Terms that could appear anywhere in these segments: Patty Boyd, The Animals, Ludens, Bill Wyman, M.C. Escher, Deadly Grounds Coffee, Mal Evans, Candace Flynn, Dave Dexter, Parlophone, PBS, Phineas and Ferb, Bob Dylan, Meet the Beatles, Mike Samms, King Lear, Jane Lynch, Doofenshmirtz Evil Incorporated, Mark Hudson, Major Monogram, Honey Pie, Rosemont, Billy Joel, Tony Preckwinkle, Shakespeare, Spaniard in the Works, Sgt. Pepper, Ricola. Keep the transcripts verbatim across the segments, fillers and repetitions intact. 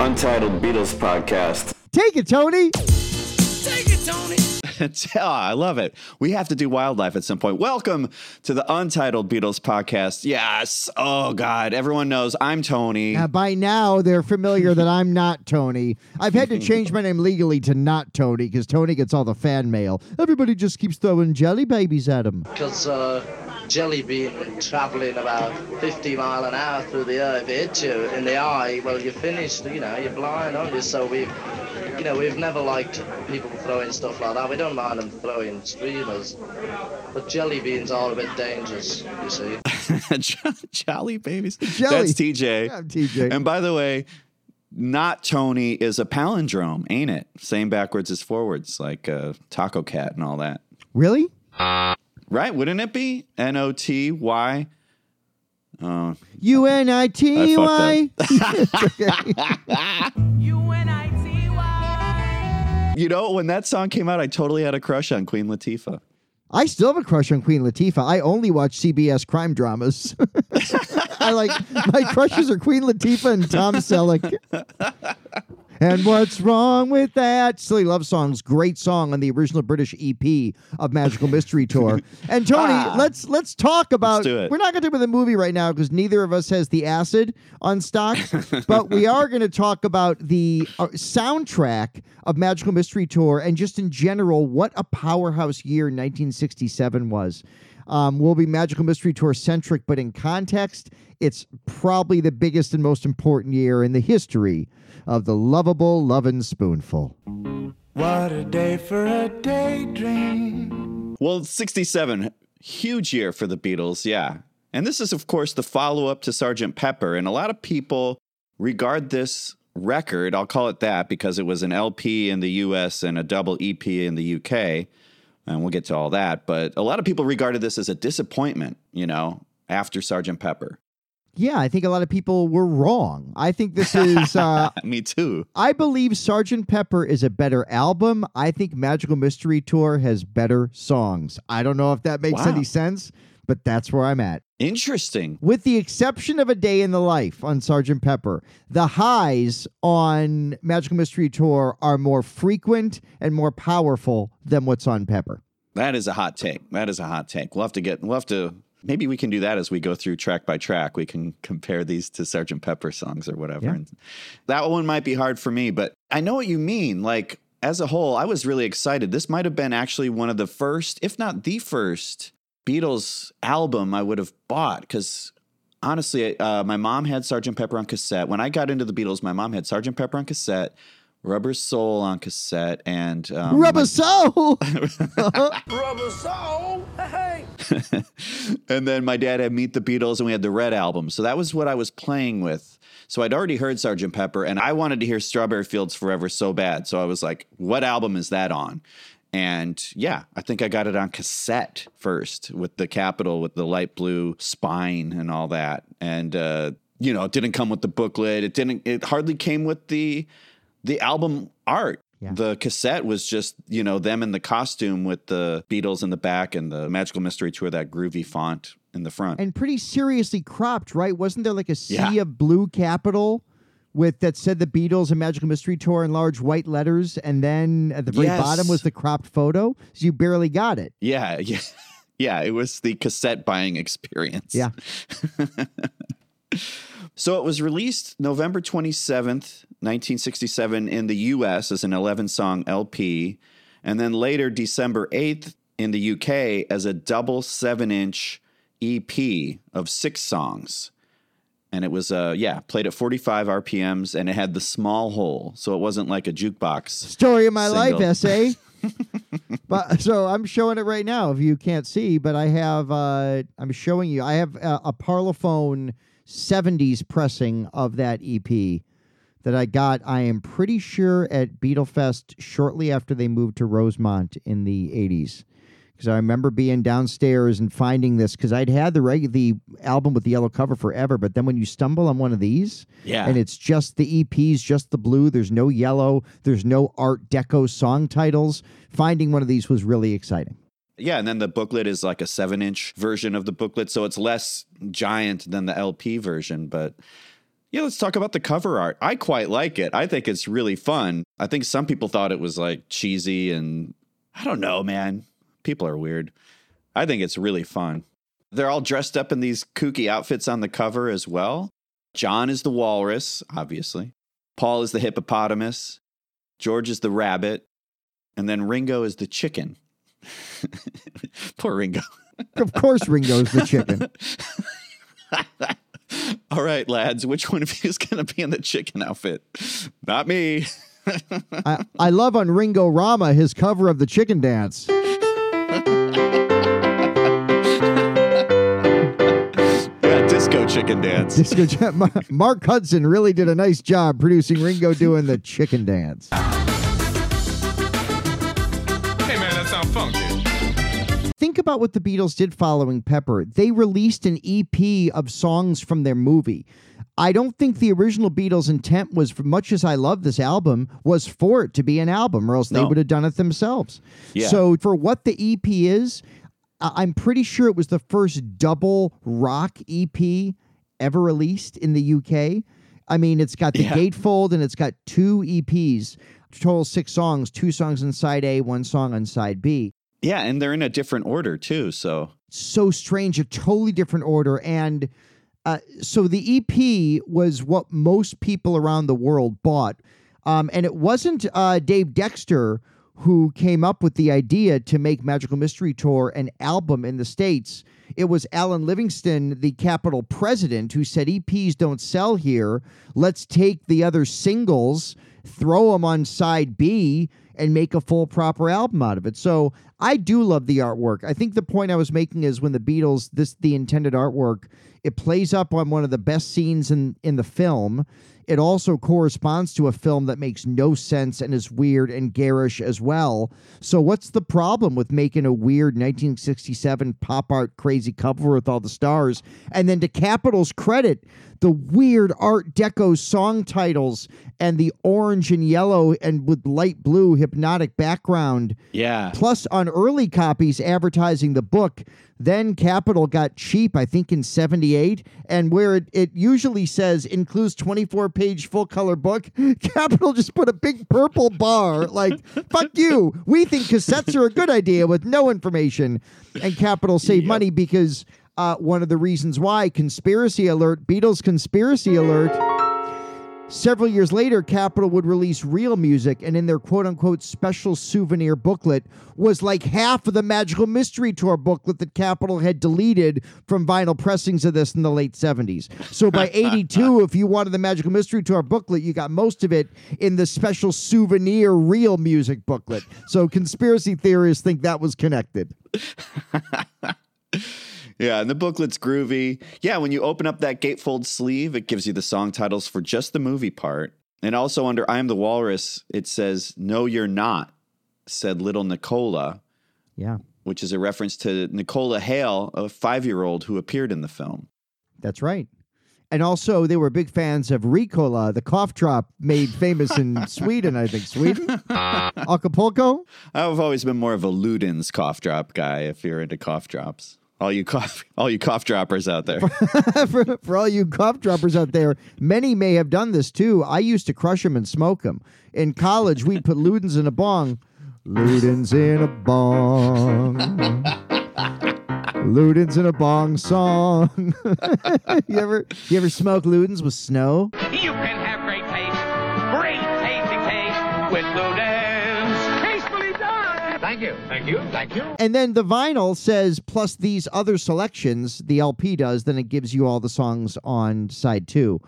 Untitled Beatles Podcast. Take it, Tony. Take it, Tony. Oh, I love it. We have to do wildlife at some point. Welcome to the Untitled Beatles Podcast. Yes. Oh, God. Everyone knows I'm Tony. Uh, by now, they're familiar that I'm not Tony. I've had to change my name legally to not Tony because Tony gets all the fan mail. Everybody just keeps throwing jelly babies at him. Because uh, jelly bean traveling about fifty miles an hour through the earth, it hits you in the eye. Well, you're finished. You know, you're blind, aren't you? So we've... You know, we've never liked people throwing stuff like that. We don't mind them throwing streamers, but jelly beans are a bit dangerous, you see. Jolly babies. Jelly. That's T J. Yeah, I'm T J. And by the way, not Tony is a palindrome, ain't it? Same backwards as forwards, like uh, Taco Cat and all that. Really? Right? Wouldn't it be N O T Y? Uh, U N I T Y. U N I T Y. You know, when that song came out, I totally had a crush on Queen Latifah. I still have a crush on Queen Latifah. I only watch C B S crime dramas. I like, my crushes are Queen Latifah and Tom Selleck. And what's wrong with that? Silly Love Songs, great song on the original British E P of Magical Mystery Tour. And Tony, ah, let's let's talk about, let's we're not going to do the movie right now because neither of us has the acid on stock, but we are going to talk about the uh, soundtrack of Magical Mystery Tour and just in general, what a powerhouse year nineteen sixty-seven was. Um, we'll be Magical Mystery Tour centric, but in context, it's probably the biggest and most important year in the history of the lovable Lovin' Spoonful. What a day for a daydream. Well, sixty-seven, huge year for the Beatles, yeah. And this is, of course, the follow-up to Sergeant Pepper, and a lot of people regard this record, I'll call it that, because it was an L P in the U S and a double E P in the U K, and we'll get to all that, but a lot of people regarded this as a disappointment, you know, after Sergeant Pepper. Yeah, I think a lot of people were wrong. I think this is... Uh, Me too. I believe Sergeant Pepper is a better album. I think Magical Mystery Tour has better songs. I don't know if that makes wow. any sense, but that's where I'm at. Interesting. With the exception of A Day in the Life on Sergeant Pepper, the highs on Magical Mystery Tour are more frequent and more powerful than what's on Pepper. That is a hot take. That is a hot take. We'll have to get... We'll have to... Maybe we can do that as we go through track by track. We can compare these to Sergeant Pepper songs or whatever. Yeah. And that one might be hard for me, but I know what you mean. Like, as a whole, I was really excited. This might have been actually one of the first, if not the first, Beatles album I would have bought. Because, honestly, uh, my mom had Sergeant Pepper on cassette. When I got into the Beatles, my mom had Sergeant Pepper on cassette, Rubber Soul on cassette, and... Um, Rubber my... Soul! Rubber Soul! Hey! And then my dad had Meet the Beatles, and we had the Red album. So that was what I was playing with. So I'd already heard Sergeant Pepper, and I wanted to hear Strawberry Fields Forever so bad. So I was like, what album is that on? And yeah, I think I got it on cassette first with the Capitol, with the light blue spine and all that. And, uh, you know, it didn't come with the booklet. It didn't. It hardly came with the... The album art, yeah. The cassette was just, you know, them in the costume with the Beatles in the back and the Magical Mystery Tour, that groovy font in the front. And pretty seriously cropped, right? Wasn't there like a sea yeah. of blue Capitol with that said the Beatles and Magical Mystery Tour in large white letters? And then at the very yes. bottom was the cropped photo. So you barely got it. Yeah. Yeah. Yeah. It was the cassette buying experience. Yeah. So it was released November twenty-seventh, nineteen sixty-seven in the U S as an eleven-song L P, and then later December eighth in the U K as a double seven-inch E P of six songs. And it was, uh, yeah, played at forty-five R P Ms, and it had the small hole, so it wasn't like a jukebox. Story of my single. Life essay. But so I'm showing it right now, if you can't see, but I have, uh, I'm showing you, I have uh, a Parlophone seventies pressing of that E P that I got, I am pretty sure, at Beatlefest shortly after they moved to Rosemont in the eighties. Because I remember being downstairs and finding this, because I'd had the reg- the album with the yellow cover forever, but then when you stumble on one of these, yeah. and it's just the E Ps, just the blue, there's no yellow, there's no Art Deco song titles, finding one of these was really exciting. Yeah, and then the booklet is like a seven-inch version of the booklet, so it's less giant than the L P version, but... Yeah, let's talk about the cover art. I quite like it. I think it's really fun. I think some people thought it was like cheesy and I don't know, man. People are weird. I think it's really fun. They're all dressed up in these kooky outfits on the cover as well. John is the walrus, obviously. Paul is the hippopotamus. George is the rabbit. And then Ringo is the chicken. Poor Ringo. Of course Ringo's the chicken. All right, lads, which one of you is going to be in the chicken outfit? Not me. I, I love on Ringo Rama, his cover of the chicken dance. Yeah, disco chicken dance. Disco, Mark Hudson really did a nice job producing Ringo doing the chicken dance. Hey, man, that sounds funky. Think about what the Beatles did following Pepper. They released an E P of songs from their movie. I don't think the original Beatles' intent was, for much as I love this album, was for it to be an album, or else no. they would have done it themselves. Yeah. So for what the E P is, I'm pretty sure it was the first double rock E P ever released in the U K. I mean, it's got the yeah. gatefold and it's got two E Ps, total six songs, two songs on side A, one song on side B. Yeah, and they're in a different order, too, so... So strange, a totally different order. And uh, so the E P was what most people around the world bought. Um, and it wasn't uh, Dave Dexter who came up with the idea to make Magical Mystery Tour an album in the States. It was Alan Livingston, the Capitol president, who said, E Ps don't sell here. Let's take the other singles, throw them on side B, and make a full proper album out of it. So I do love the artwork. I think the point I was making is when the Beatles, this the intended artwork, it plays up on one of the best scenes in, in the film. It also corresponds to a film that makes no sense and is weird and garish as well. So what's the problem with making a weird nineteen sixty-seven pop art crazy cover with all the stars? And then to Capitol's credit, the weird Art Deco song titles and the orange and yellow and with light blue hypnotic background. Yeah. Plus on early copies advertising the book, then Capitol got cheap, I think in seventy-eight, and where it, it usually says includes twenty-four page full-color book, Capitol just put a big purple bar, like, fuck you, we think cassettes are a good idea with no information, and Capitol saved yep. money because uh, one of the reasons why, conspiracy alert, Beatles conspiracy alert, several years later, Capitol would release real music, and in their quote-unquote special souvenir booklet was like half of the Magical Mystery Tour booklet that Capitol had deleted from vinyl pressings of this in the late seventies. So by eighty-two, if you wanted the Magical Mystery Tour booklet, you got most of it in the special souvenir real music booklet. So conspiracy theorists think that was connected. Yeah, and the booklet's groovy. Yeah, when you open up that gatefold sleeve, it gives you the song titles for just the movie part. And also under I Am the Walrus, it says, "No, you're not," said little Nicola. Yeah. Which is a reference to Nicola Hale, a five-year-old who appeared in the film. That's right. And also, they were big fans of Ricola, the cough drop made famous in Sweden, I think. Sweden? Acapulco? I've always been more of a Ludens cough drop guy, if you're into cough drops. All you cough, all you cough droppers out there. for, for all you cough droppers out there, many may have done this too. I used to crush them and smoke them. In college, we'd put Ludens in a bong. Ludens in a bong. Ludens in a bong song. you ever, you ever smoke Ludens with snow? You can have great taste, great tasty taste with Ludens. Thank you. Thank you. Thank you. And then the vinyl says, plus these other selections, the L P does, then it gives you all the songs on side two.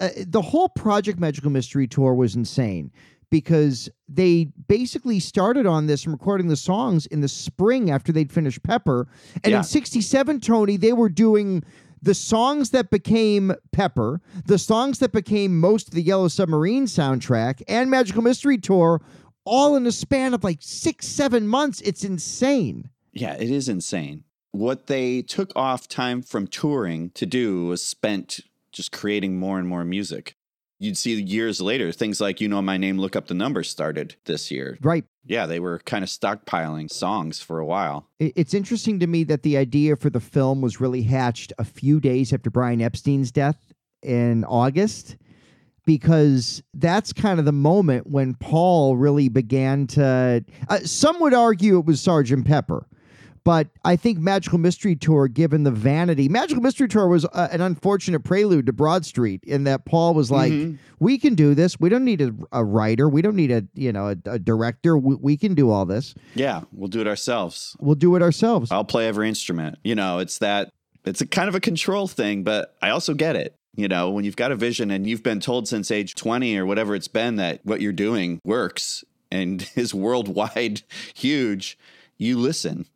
Uh, the whole Project Magical Mystery Tour was insane because they basically started on this and recording the songs in the spring after they'd finished Pepper. And yeah. in sixty-seven, Tony, they were doing the songs that became Pepper, the songs that became most of the Yellow Submarine soundtrack, and Magical Mystery Tour, all in a span of like six, seven months. It's insane. Yeah, it is insane. What they took off time from touring to do was spent just creating more and more music. You'd see years later, things like, You Know My Name, Look Up the Number started this year. Right. Yeah, they were kind of stockpiling songs for a while. It's interesting to me that the idea for the film was really hatched a few days after Brian Epstein's death. in August, because that's kind of the moment when Paul really began to... Uh, some would argue it was Sergeant Pepper, but I think Magical Mystery Tour, given the vanity... Magical Mystery Tour was uh, an unfortunate prelude to Broad Street, in that Paul was like, mm-hmm. we can do this. We don't need a, a writer. We don't need a you know a, a director. We, we can do all this. Yeah, we'll do it ourselves. We'll do it ourselves. I'll play every instrument. You know, it's that... It's a kind of a control thing, but I also get it. You know, when you've got a vision and you've been told since age twenty or whatever it's been that what you're doing works and is worldwide huge, you listen.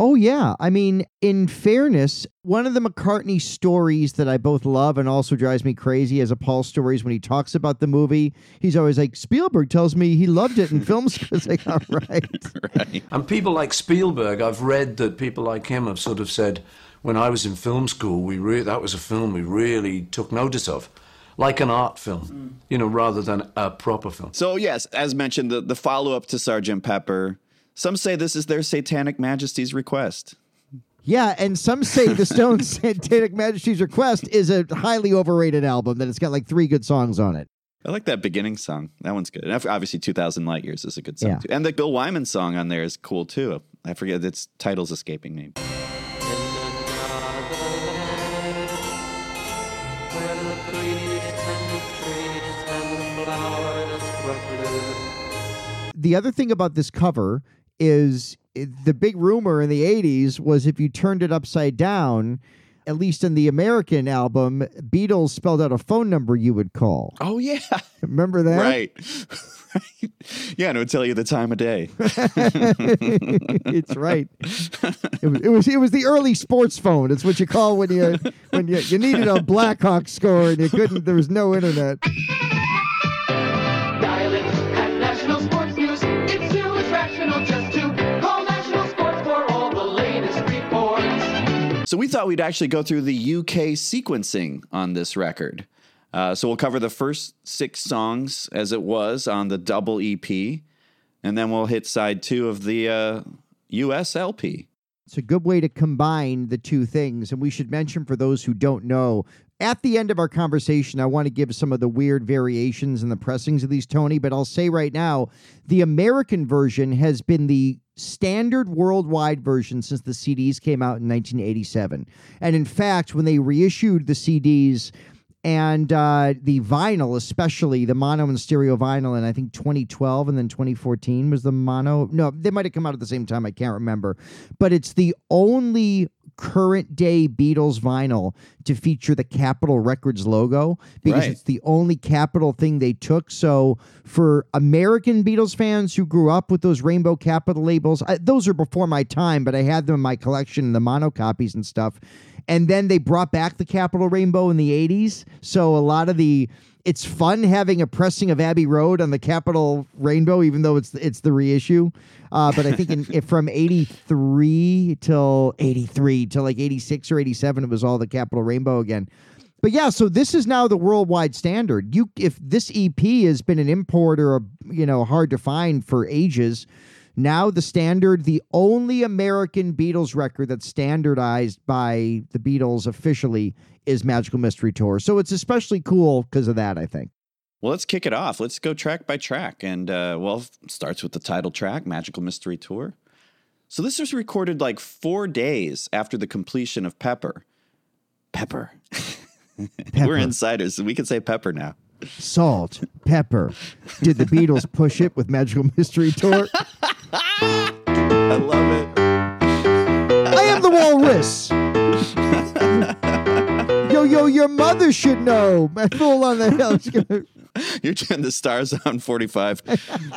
Oh, yeah. I mean, in fairness, one of the McCartney stories that I both love and also drives me crazy as a Paul story is when he talks about the movie, he's always like, Spielberg tells me he loved it in films. It's like, all right. Right. And people like Spielberg, I've read that people like him have sort of said, when I was in film school, we re- that was a film we really took notice of, like an art film, mm. you know, rather than a proper film. So, yes, as mentioned, the, the follow-up to Sergeant Pepper, some say this is their Satanic Majesty's Request. Yeah, and some say the Stones' Satanic Majesty's Request is a highly overrated album, that it's got like three good songs on it. I like that beginning song. That one's good. And obviously, two thousand Light Years is a good song, yeah. too. And the Bill Wyman song on there is cool, too. I forget, its title's escaping me. The other thing about this cover is the big rumor in the eighties was if you turned it upside down, at least in the American album, Beatles spelled out a phone number you would call. Oh, yeah. Remember that? Right. Right. Yeah, and it would tell you the time of day. It's right. It was, it was it was the early sports phone. It's what you call when you when you, you needed a Blackhawks score and you couldn't. There was no internet. So we thought we'd actually go through the U K sequencing on this record. Uh, so we'll cover the first six songs as it was on the double E P, and then we'll hit side two of the uh, U S L P. It's a good way to combine the two things. And we should mention, for those who don't know, at the end of our conversation, I want to give some of the weird variations and the pressings of these, Tony, but I'll say right now, the American version has been the standard worldwide version since the C Ds came out in nineteen eighty-seven. And in fact, when they reissued the C Ds and uh, the vinyl, especially the mono and stereo vinyl, in I think twenty twelve and then twenty fourteen was the mono. No, they might have come out at the same time. I can't remember. But it's the only current day Beatles vinyl to feature the Capitol Records logo, because right. it's the only Capitol thing they took. So for American Beatles fans who grew up with those Rainbow Capitol labels, I, those are before my time, but I had them in my collection in the mono copies and stuff. And then they brought back the Capitol Rainbow in the eighties. So a lot of the, it's fun having a pressing of Abbey Road on the Capitol Rainbow, even though it's it's the reissue. Uh, but I think in, if from eighty-three till eighty-three till like eighty-six or eighty-seven, it was all the Capitol Rainbow again. But yeah, so this is now the worldwide standard. You, if this E P has been an import or a, you know hard to find for ages, now the standard, the only American Beatles record that's standardized by the Beatles officially, is Magical Mystery Tour. So it's especially cool because of that, I think. Well, let's kick it off. Let's go track by track. And, uh, well, it starts with the title track, Magical Mystery Tour. So this was recorded like four days after the completion of Pepper. Pepper. Pepper. We're insiders, so we can say Pepper now. Salt, pepper. Did the Beatles push it with Magical Mystery Tour? I love it. I am the walrus. Yo, yo, your mother should know. My Fool on the Hill. You're turning the stars on forty-five.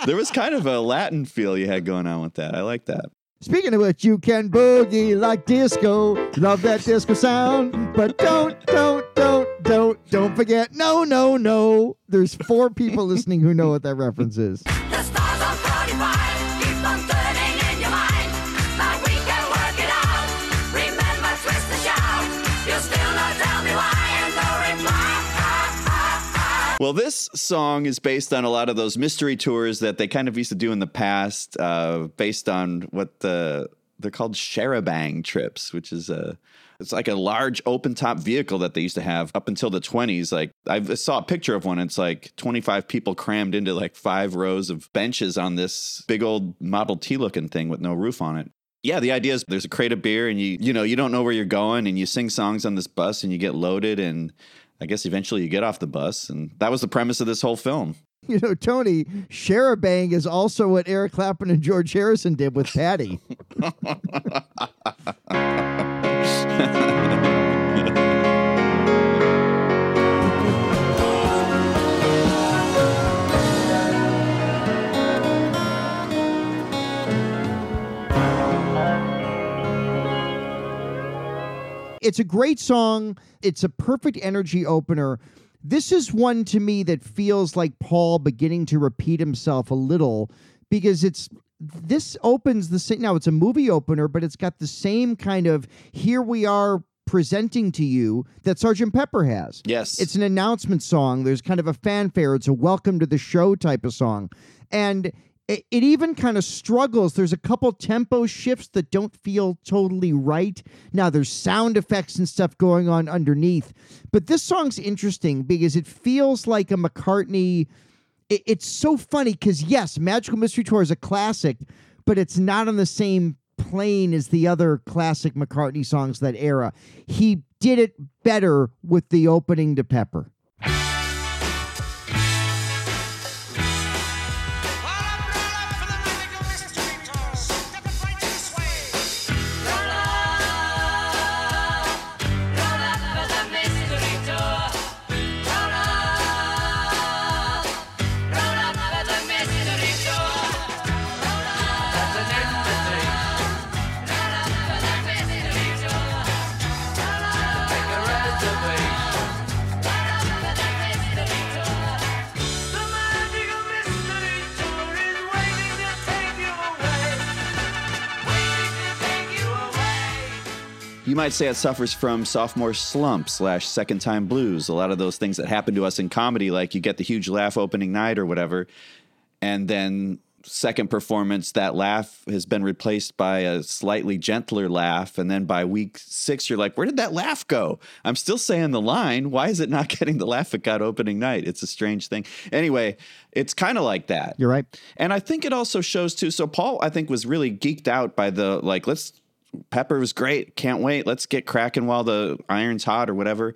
There was kind of a Latin feel you had going on with that. I like that. Speaking of which, you can boogie like disco. Love that disco sound. But don't, don't, don't, don't, don't forget. No, no, no. There's four people listening who know what that reference is. The stars on forty-five. Well, this song is based on a lot of those mystery tours that they kind of used to do in the past, uh, based on what the they're called Sharabang trips, which is a, it's like a large open top vehicle that they used to have up until the twenties. Like I saw a picture of one. It's like twenty-five people crammed into like five rows of benches on this big old Model T looking thing with no roof on it. Yeah, the idea is there's a crate of beer and you, you know, you don't know where you're going and you sing songs on this bus and you get loaded. And I guess eventually you get off the bus. And that was the premise of this whole film. You know, Tony, Sharabang is also what Eric Clapton and George Harrison did with Patty. It's a great song. It's a perfect energy opener. This is one to me that feels like Paul beginning to repeat himself a little, because it's this opens the same. Now, it's a movie opener, but it's got the same kind of here we are presenting to you that Sergeant Pepper has. Yes. It's an announcement song. There's kind of a fanfare. It's a welcome to the show type of song. And it, it even kind of struggles. There's a couple tempo shifts that don't feel totally right. Now, there's sound effects and stuff going on underneath. But this song's interesting because it feels like a McCartney. It, it's so funny because, yes, Magical Mystery Tour is a classic, but it's not on the same plane as the other classic McCartney songs of that era. He did it better with the opening to Pepper. You might say it suffers from sophomore slump slash second time blues. A lot of those things that happen to us in comedy, like you get the huge laugh opening night or whatever, and then second performance, that laugh has been replaced by a slightly gentler laugh. And then by week six, you're like, where did that laugh go? I'm still saying the line. Why is it not getting the laugh it got opening night? It's a strange thing. Anyway, it's kind of like that. You're right. And I think it also shows too. So Paul, I think, was really geeked out by the, like, let's, Pepper was great. Can't wait. Let's get cracking while the iron's hot or whatever.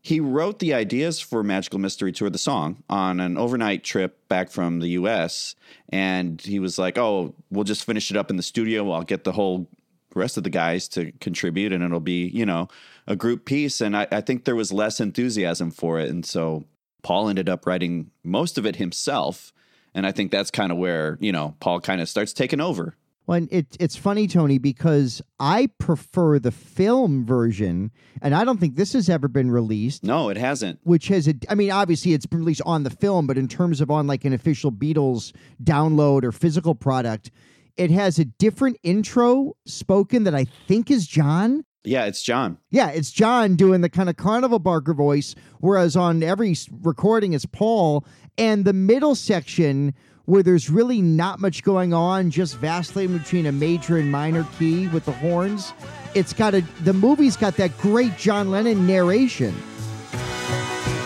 He wrote the ideas for Magical Mystery Tour, the song, on an overnight trip back from the U S. And he was like, oh, we'll just finish it up in the studio. I'll get the whole rest of the guys to contribute and it'll be, you know, a group piece. And I, I think there was less enthusiasm for it. And so Paul ended up writing most of it himself. And I think that's kind of where, you know, Paul kind of starts taking over. Well, and it, it's funny, Tony, because I prefer the film version, and I don't think this has ever been released. No, it hasn't. Which has, a, I mean, obviously it's been released on the film, but in terms of on like an official Beatles download or physical product, it has a different intro spoken that I think is John. Yeah, it's John. Yeah, it's John doing the kind of carnival barker voice, whereas on every recording it's Paul, and the middle section where there's really not much going on, just vacillating between a major and minor key with the horns. It's got a, the movie's got that great John Lennon narration.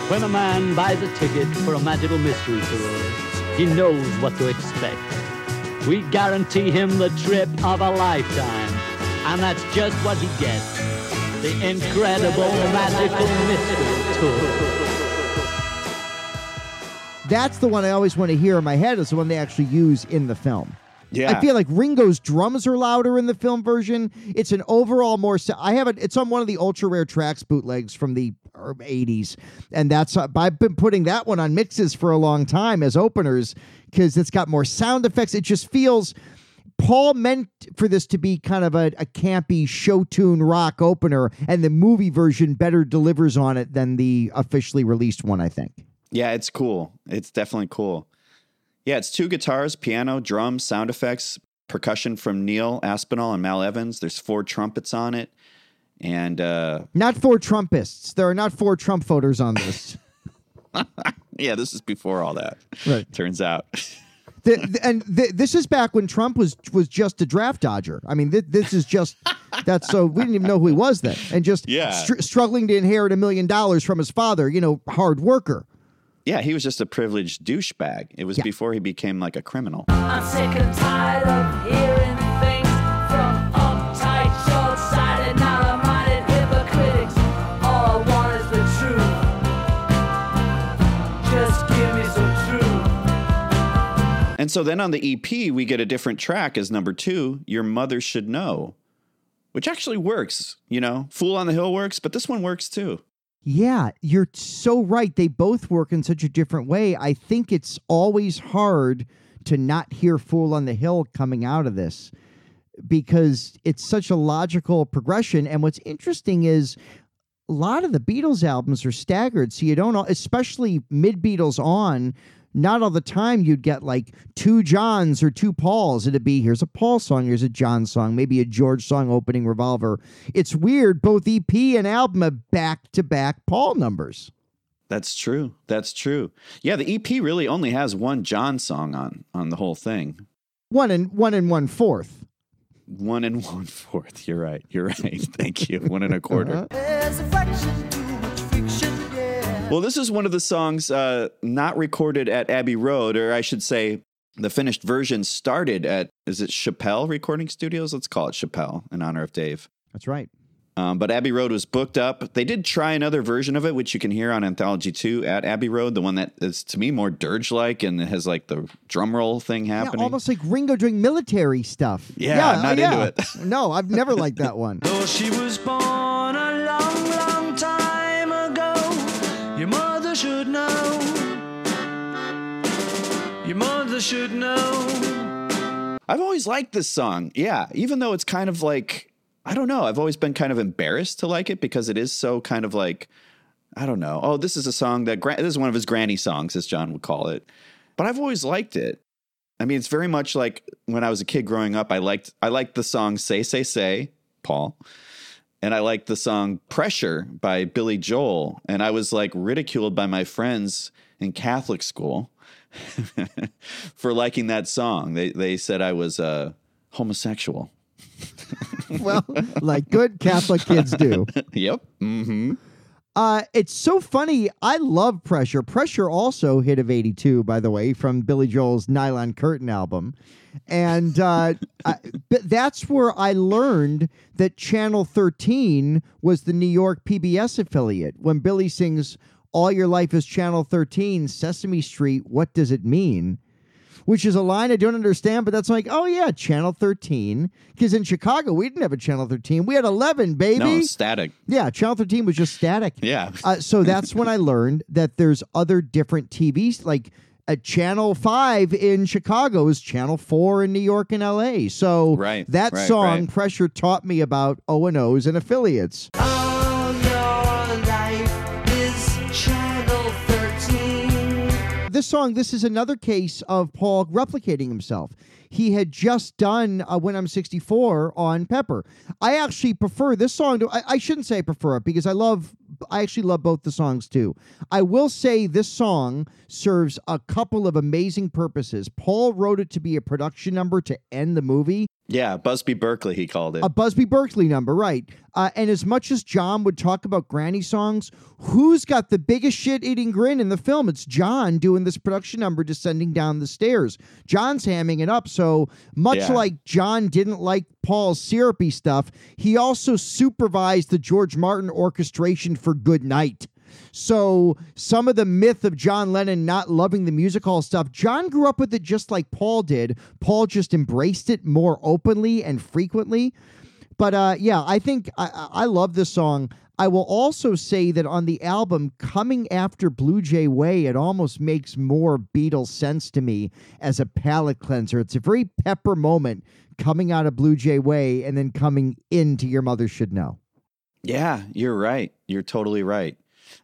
When a man buys a ticket for a magical mystery tour, he knows what to expect. We guarantee him the trip of a lifetime, and that's just what he gets. The Incredible Magical Mystery Tour. That's the one I always want to hear in my head is the one they actually use in the film. Yeah. I feel like Ringo's drums are louder in the film version. It's an overall more... I have it. It's on one of the ultra-rare tracks bootlegs from the eighties, and that's uh, I've been putting that one on mixes for a long time as openers because it's got more sound effects. It just feels... Paul meant for this to be kind of a, a campy show tune rock opener, and the movie version better delivers on it than the officially released one, I think. Yeah, it's cool. It's definitely cool. Yeah, it's two guitars, piano, drums, sound effects, percussion from Neil Aspinall and Mal Evans. There's four trumpets on it. And uh, not four trumpists. There are not four Trump voters on this. Yeah, this is before all that. Right. Turns out. the, and the, this is back when Trump was was just a draft dodger. I mean, th this is just that's so we didn't even know who he was then, and just yeah. str struggling to inherit a million dollars from his father. You know, hard worker. Yeah, he was just a privileged douchebag. It was yeah. before he became like a criminal. I'm sick and tired of hearing things from uptight, short-sighted, narrow-minded hypocritics. All I want is the truth. Just give me some truth. And so then on the E P, we get a different track as number two, Your Mother Should Know, which actually works, you know. Fool on the Hill works, but this one works too. Yeah, you're so right. They both work in such a different way. I think it's always hard to not hear Fool on the Hill coming out of this because it's such a logical progression. And what's interesting is a lot of the Beatles albums are staggered. So you don't, especially mid-Beatles on, not all the time you'd get like two Johns or two Pauls. It'd be here's a Paul song, here's a John song, maybe a George song opening Revolver. It's weird. Both E P and album are back-to-back Paul numbers. That's true. That's true. Yeah, the E P really only has one John song on on the whole thing. One and one and one fourth. One and one fourth. You're right. You're right. Thank you. One and a quarter. Uh-huh. Well, this is one of the songs uh, not recorded at Abbey Road, or I should say the finished version started at, is it Chappelle Recording Studios? Let's call it Chappelle in honor of Dave. That's right. Um, but Abbey Road was booked up. They did try another version of it, which you can hear on Anthology two at Abbey Road, the one that is, to me, more dirge-like and has, like, the drum roll thing happening. Yeah, almost like Ringo doing military stuff. Yeah, yeah I'm not uh, into yeah. it. No, I've never liked that one. Though she was born a long, long time, your mother should know. Your mother should know. I've always liked this song. Yeah, even though it's kind of like, I don't know, I've always been kind of embarrassed to like it because it is so kind of like, I don't know. Oh, this is a song that, this is one of his granny songs, as John would call it. But I've always liked it. I mean, it's very much like when I was a kid growing up, I liked, I liked the song Say, Say, Say, Paul. And I liked the song Pressure by Billy Joel. And I was like ridiculed by my friends in Catholic school for liking that song. They they said I was uh, homosexual. Well, like good Catholic kids do. Yep. Mm-hmm. Uh, it's so funny. I love Pressure. Pressure also hit of eighty-two, by the way, from Billy Joel's Nylon Curtain album. And uh, I, that's where I learned that Channel thirteen was the New York P B S affiliate. When Billy sings All Your Life is Channel thirteen, Sesame Street, What Does It Mean? Which is a line I don't understand, but that's like, oh, yeah, Channel thirteen. Because in Chicago, we didn't have a Channel thirteen. We had eleven, baby. No, static. Yeah, Channel thirteen was just static. Yeah. Uh, so that's when I learned that there's other different T Vs. Like uh, Channel five in Chicago is Channel four in New York and L A. So right, that right, song, right. Pressure, taught me about O and O's and affiliates. All your life is Channel thirteen. This song, this is another case of Paul replicating himself. He had just done uh, When I'm sixty-four on Pepper. I actually prefer this song to, I, I shouldn't say I prefer it because I love, I actually love both the songs too. I will say this song serves a couple of amazing purposes. Paul wrote it to be a production number to end the movie. Yeah, Busby Berkeley, he called it. A Busby Berkeley number, right. Uh, and as much as John would talk about granny songs, who's got the biggest shit-eating grin in the film? It's John doing this production number descending down the stairs. John's hamming it up, so much yeah. like John didn't like Paul's syrupy stuff, he also supervised the George Martin orchestration for Good Night. So some of the myth of John Lennon not loving the music hall stuff, John grew up with it just like Paul did. Paul just embraced it more openly and frequently. But uh, yeah, I think I, I love this song. I will also say that on the album, coming after Blue Jay Way, it almost makes more Beatles sense to me as a palate cleanser. It's a very Pepper moment coming out of Blue Jay Way and then coming into Your Mother Should Know. Yeah, you're right. You're totally right.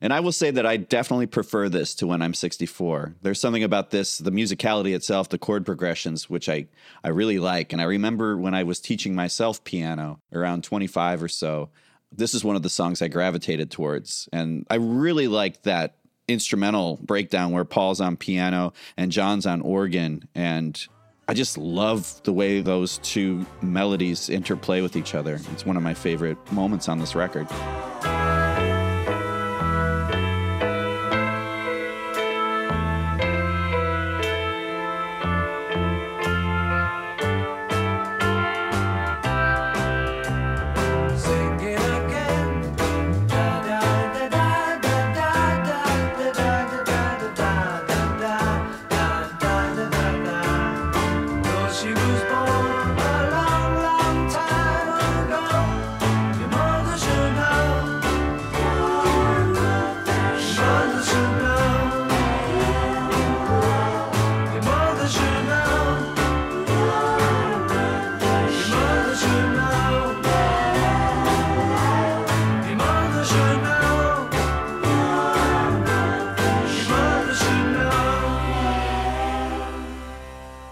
And I will say that I definitely prefer this to When I'm sixty-four. There's something about this, the musicality itself, the chord progressions, which I, I really like. And I remember when I was teaching myself piano around twenty-five or so, this is one of the songs I gravitated towards. And I really liked that instrumental breakdown where Paul's on piano and John's on organ. And I just love the way those two melodies interplay with each other. It's one of my favorite moments on this record.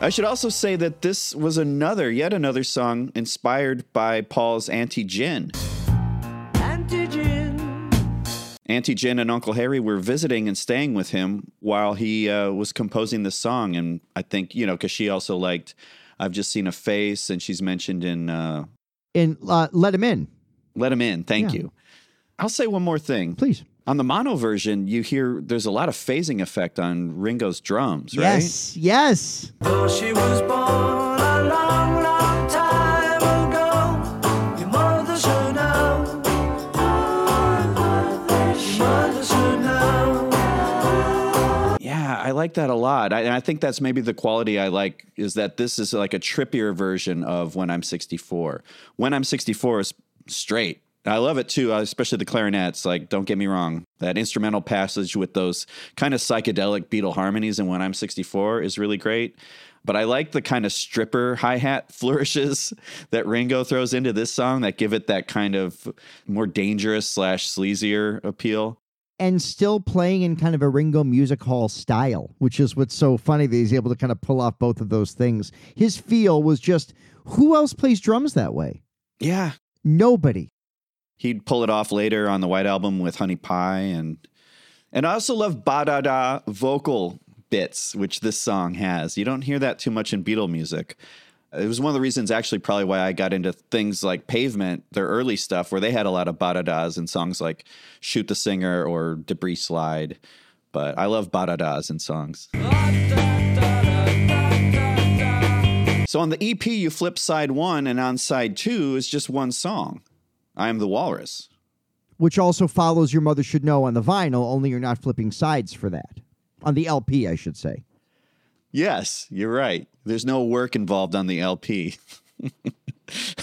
I should also say that this was another, yet another song inspired by Paul's Auntie Gin. Auntie Gin. Auntie Gin and Uncle Harry were visiting and staying with him while he uh, was composing this song. And I think, you know, because she also liked I've Just Seen a Face, and she's mentioned in... Uh, in uh, Let Him In. Let Him In, thank yeah. you. I'll say one more thing. Please. On the mono version, you hear there's a lot of phasing effect on Ringo's drums, right? Yes, yes. Though she was born a long, long time ago, your mother should know. Your mother should know. Yeah, I like that a lot. I, and I think that's maybe the quality I like, is that this is like a trippier version of When I'm sixty-four. When I'm sixty-four is straight. I love it, too, especially the clarinets. Like, don't get me wrong. That instrumental passage with those kind of psychedelic Beatle harmonies in When I'm sixty-four is really great. But I like the kind of stripper hi-hat flourishes that Ringo throws into this song that give it that kind of more dangerous slash sleazier appeal. And still playing in kind of a Ringo music hall style, which is what's so funny that he's able to kind of pull off both of those things. His feel was just, who else plays drums that way? Yeah. Nobody. He'd pull it off later on the White Album with Honey Pie. And and I also love ba-da-da vocal bits, which this song has. You don't hear that too much in Beatle music. It was one of the reasons actually probably why I got into things like Pavement, their early stuff, where they had a lot of ba-da-das in songs like Shoot the Singer or Debris Slide. But I love ba-da-das in songs. So on the E P, you flip side one, and on side two is just one song. I Am the Walrus. Which also follows Your Mother Should Know on the vinyl, only you're not flipping sides for that. On the L P, I should say. Yes, you're right. There's no work involved on the L P.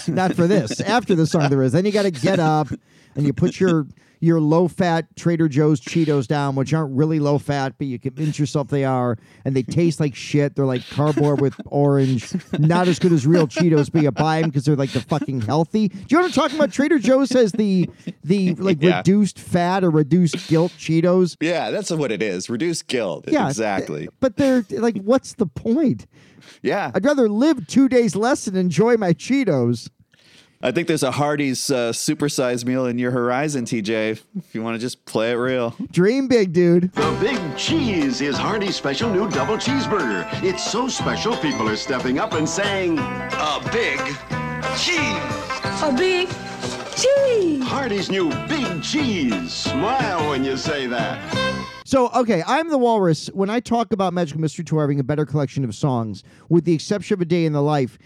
Not for this. After the song there is. Then you got to get up and you put your your low-fat Trader Joe's Cheetos down, which aren't really low-fat, but you convince yourself they are, and they taste like shit. They're like cardboard with orange. Not as good as real Cheetos, but you buy them because they're like the fucking healthy. Do you know what I'm talking about? Trader Joe's has the, the like yeah. reduced fat or reduced guilt Cheetos. Yeah, that's what it is. Reduced guilt. Yeah, exactly. Th- but they're like, what's the point? Yeah. I'd rather live two days less and enjoy my Cheetos. I think there's a Hardee's uh, supersized meal in your horizon, T J, if you want to just play it real. Dream big, dude. The Big Cheese is Hardee's special new double cheeseburger. It's so special, people are stepping up and saying, a big cheese. A big cheese. Hardee's new Big Cheese. Smile when you say that. So, okay, I'm the Walrus. When I talk about Magical Mystery Tour having a better collection of songs, with the exception of A Day in the Life,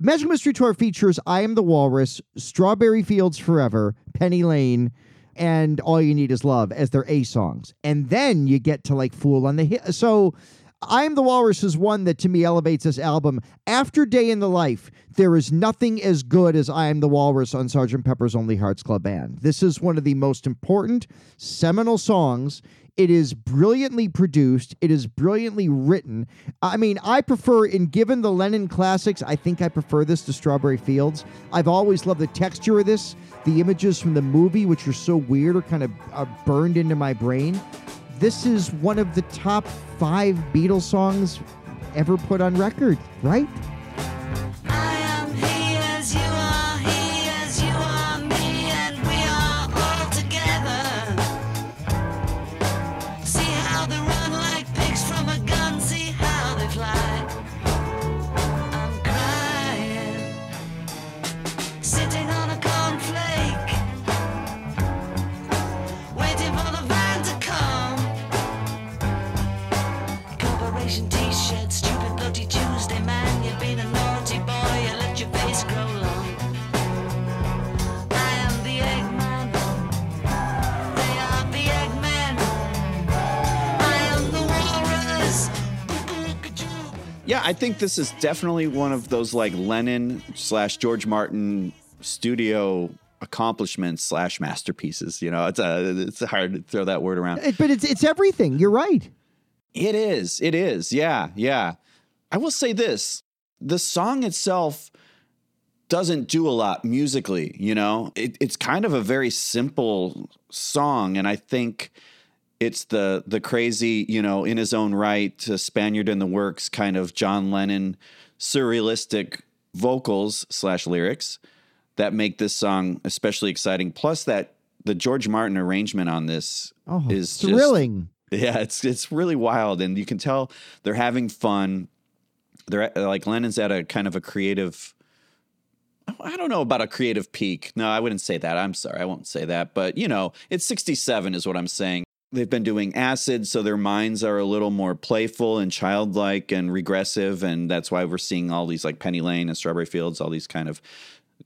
Magical Mystery Tour features I Am the Walrus, Strawberry Fields Forever, Penny Lane, and All You Need Is Love as their A songs. And then you get to like Fool on the Hill. So I Am the Walrus is one that to me elevates this album. After Day in the Life, there is nothing as good as I Am the Walrus on Sergeant Pepper's Lonely Hearts Club Band. This is one of the most important seminal songs. It is brilliantly produced. It is brilliantly written. I mean, I prefer, in given the Lennon classics, I think I prefer this to Strawberry Fields. I've always loved the texture of this. The images from the movie, which are so weird, are kind of uh, burned into my brain. This is one of the top five Beatles songs ever put on record, right? See said, stupid bloody Tuesday, man, you've been a naughty boy, you let your face grow long. I am the Eggman, they are the Eggmen, I am the walrus. Yeah, I think this is definitely one of those like Lennon slash George Martin studio accomplishments slash masterpieces. You know, it's a, it's hard to throw that word around. But it's it's everything. You're right. It is. It is. Yeah. Yeah. I will say this. The song itself doesn't do a lot musically, you know. It, it's kind of a very simple song. And I think it's the the crazy, you know, in his own right, Spaniard in the Works kind of John Lennon surrealistic vocals slash lyrics that make this song especially exciting. Plus that the George Martin arrangement on this oh, is thrilling. Just, yeah, it's it's really wild, and you can tell they're having fun. They're like Lennon's at a kind of a creative, I don't know about a creative peak. No, I wouldn't say that. I'm sorry, I won't say that. But, you know, it's sixty-seven is what I'm saying. They've been doing acid, so their minds are a little more playful and childlike and regressive, and that's why we're seeing all these like Penny Lane and Strawberry Fields, all these kind of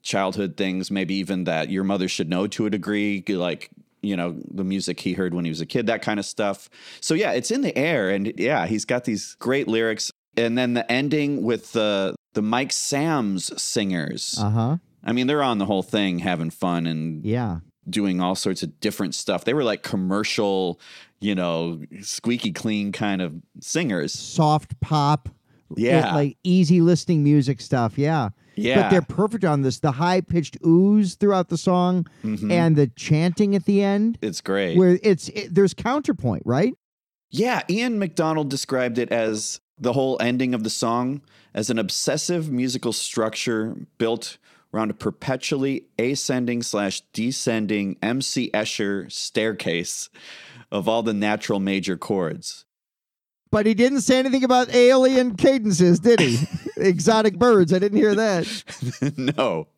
childhood things, maybe even that Your Mother Should Know to a degree, like, you know, the music he heard when he was a kid, that kind of stuff. So yeah, it's in the air, and yeah, he's got these great lyrics. And then the ending with the the Mike Samms singers. Uh-huh. I mean, they're on the whole thing having fun and yeah, doing all sorts of different stuff. They were like commercial, you know, squeaky clean kind of singers. Soft pop. Yeah. Like easy listening music stuff. Yeah. Yeah. But they're perfect on this. The high-pitched oohs throughout the song, mm-hmm, and the chanting at the end. It's great. Where it's it, there's counterpoint, right? Yeah. Ian McDonald described it as the whole ending of the song as an obsessive musical structure built around a perpetually ascending slash descending M C Escher staircase of all the natural major chords. But he didn't say anything about alien cadences, did he? Exotic birds. I didn't hear that. No,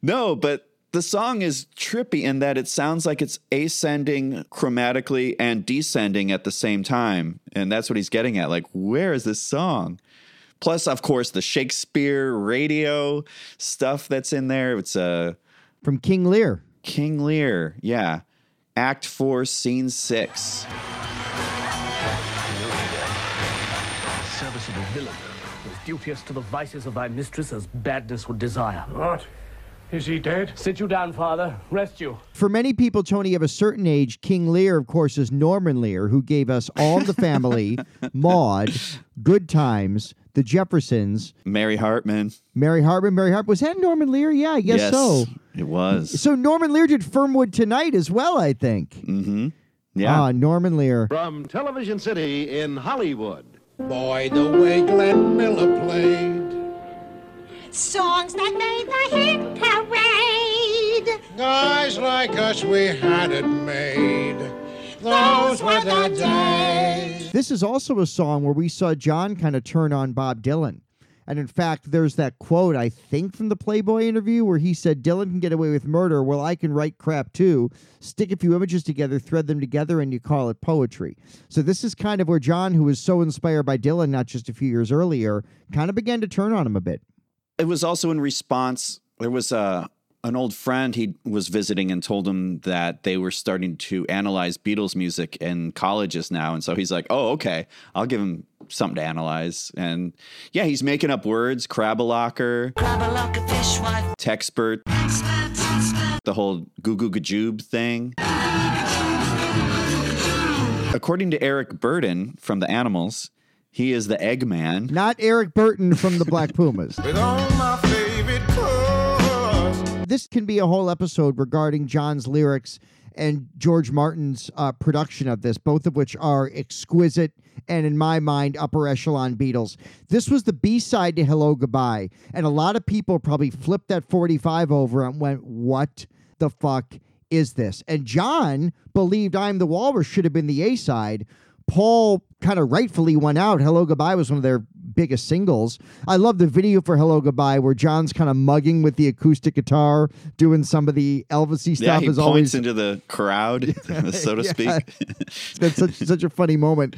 no, but the song is trippy in that it sounds like it's ascending chromatically and descending at the same time. And that's what he's getting at. Like, where is this song? Plus, of course, the Shakespeare radio stuff that's in there. It's uh, from King Lear. King Lear. Yeah. Act four, scene six. Serviceable villain, duteous to the vices of thy mistress as badness would desire. What? Is he dead? Sit you down, father. Rest you. For many people, Tony, of a certain age, King Lear, of course, is Norman Lear, who gave us All in the Family, Maude, Good Times, The Jeffersons. Mary Hartman. Mary Hartman, Mary Hartman. Was that Norman Lear? Yeah, I guess yes, so. It was. So Norman Lear did Firmwood Tonight as well, I think. Mm-hmm. Yeah. Ah, Norman Lear. From Television City in Hollywood. Boy, the way Glenn Miller played songs that made the hit parade. Guys like us, we had it made. Those, Those were the days. This is also a song where we saw John kind of turn on Bob Dylan. And in fact, there's that quote, I think, from the Playboy interview where he said, Dylan can get away with murder. Well, I can write crap, too. Stick a few images together, thread them together, and you call it poetry. So this is kind of where John, who was so inspired by Dylan not just a few years earlier, kind of began to turn on him a bit. It was also in response. There was a, an old friend he was visiting and told him that they were starting to analyze Beatles music in colleges now. And so he's like, oh, okay, I'll give him something to analyze. And yeah, he's making up words. Crab-a-locker, Crab-a-locker, fishwife, Texpert, expert, expert, the whole goo-goo-gajoob thing. According to Eric Burdon from The Animals, he is the Eggman. Not Eric Burton from The Black Pumas. With all my favorite clothes. This can be a whole episode regarding John's lyrics and George Martin's uh, production of this, both of which are exquisite and, in my mind, upper echelon Beatles. This was the B-side to Hello Goodbye, and a lot of people probably flipped that forty-five over and went, what the fuck is this? And John believed I'm the Walrus should have been the A-side. Paul kind of rightfully went out. Hello Goodbye was one of their biggest singles. I love the video for Hello Goodbye where John's kind of mugging with the acoustic guitar, doing some of the Elvis-y stuff. Yeah, he as points always. into the crowd, so to yeah. speak. It's been such, such a funny moment.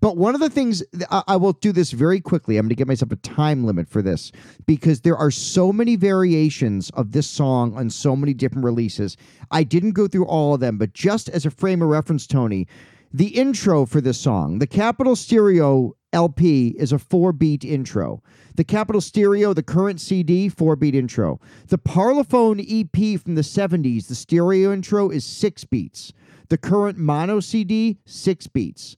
But one of the things, I, I will do this very quickly. I'm going to give myself a time limit for this because there are so many variations of this song on so many different releases. I didn't go through all of them, but just as a frame of reference, Tony, the intro for this song, the Capitol Stereo L P, is a four-beat intro. The Capitol Stereo, the current C D, four-beat intro. The Parlophone E P from the seventies, the stereo intro is six beats. The current mono C D, six beats.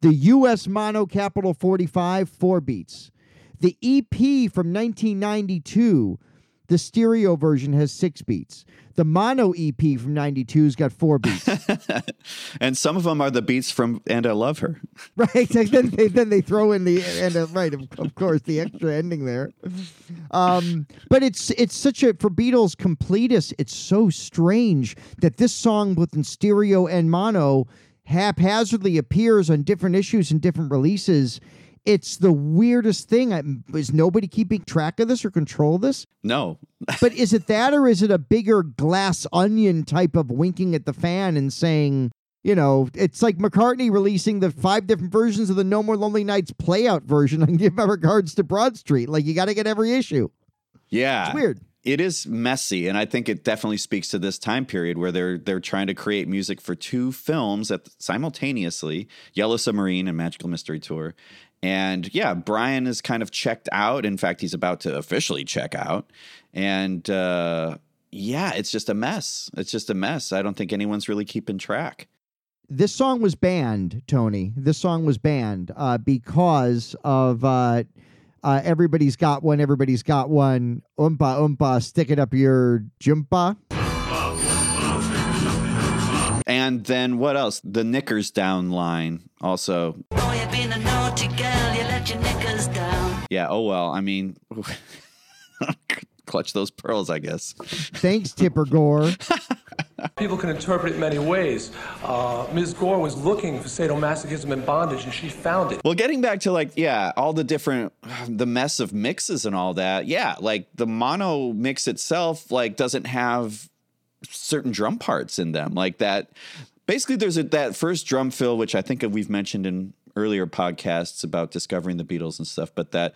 The U S mono Capitol forty-five, four beats. The E P from nineteen ninety-two, the stereo version has six beats. The mono E P from ninety-two's got four beats. And some of them are the beats from And I Love Her. Right. Then they, then they throw in the, and uh, right, of, of course, the extra ending there. Um, but it's it's such a, for Beatles completists, it's so strange that this song, both in stereo and mono, haphazardly appears on different issues and different releases. It's the weirdest thing. I, is nobody keeping track of this or control of this? No. But is it that, or is it a bigger glass onion type of winking at the fan and saying, you know, it's like McCartney releasing the five different versions of the No More Lonely Nights playout version on Give My Regards to Broad Street. Like, you got to get every issue. Yeah. It's weird. It is messy, and I think it definitely speaks to this time period where they're they're trying to create music for two films at simultaneously, Yellow Submarine and Magical Mystery Tour. And yeah, Brian is kind of checked out. In fact, he's about to officially check out. And uh, yeah, it's just a mess. It's just a mess. I don't think anyone's really keeping track. This song was banned, Tony. This song was banned uh, because of... Uh, Uh, everybody's got one, everybody's got one. Oompa, oompa, stick it up your jumpa. And then what else? The knickers down line also. Oh, you've been a naughty girl, you let your knickers down. Yeah, oh well, I mean, clutch those pearls, I guess. Thanks, Tipper Gore. People can interpret it many ways. Uh, Miz Gore was looking for sadomasochism and bondage, and she found it. Well, getting back to, like, yeah, all the different, the mess of mixes and all that. Yeah, like, the mono mix itself, like, doesn't have certain drum parts in them. Like, that, basically, there's a, that first drum fill, which I think we've mentioned in earlier podcasts about discovering the Beatles and stuff, but that...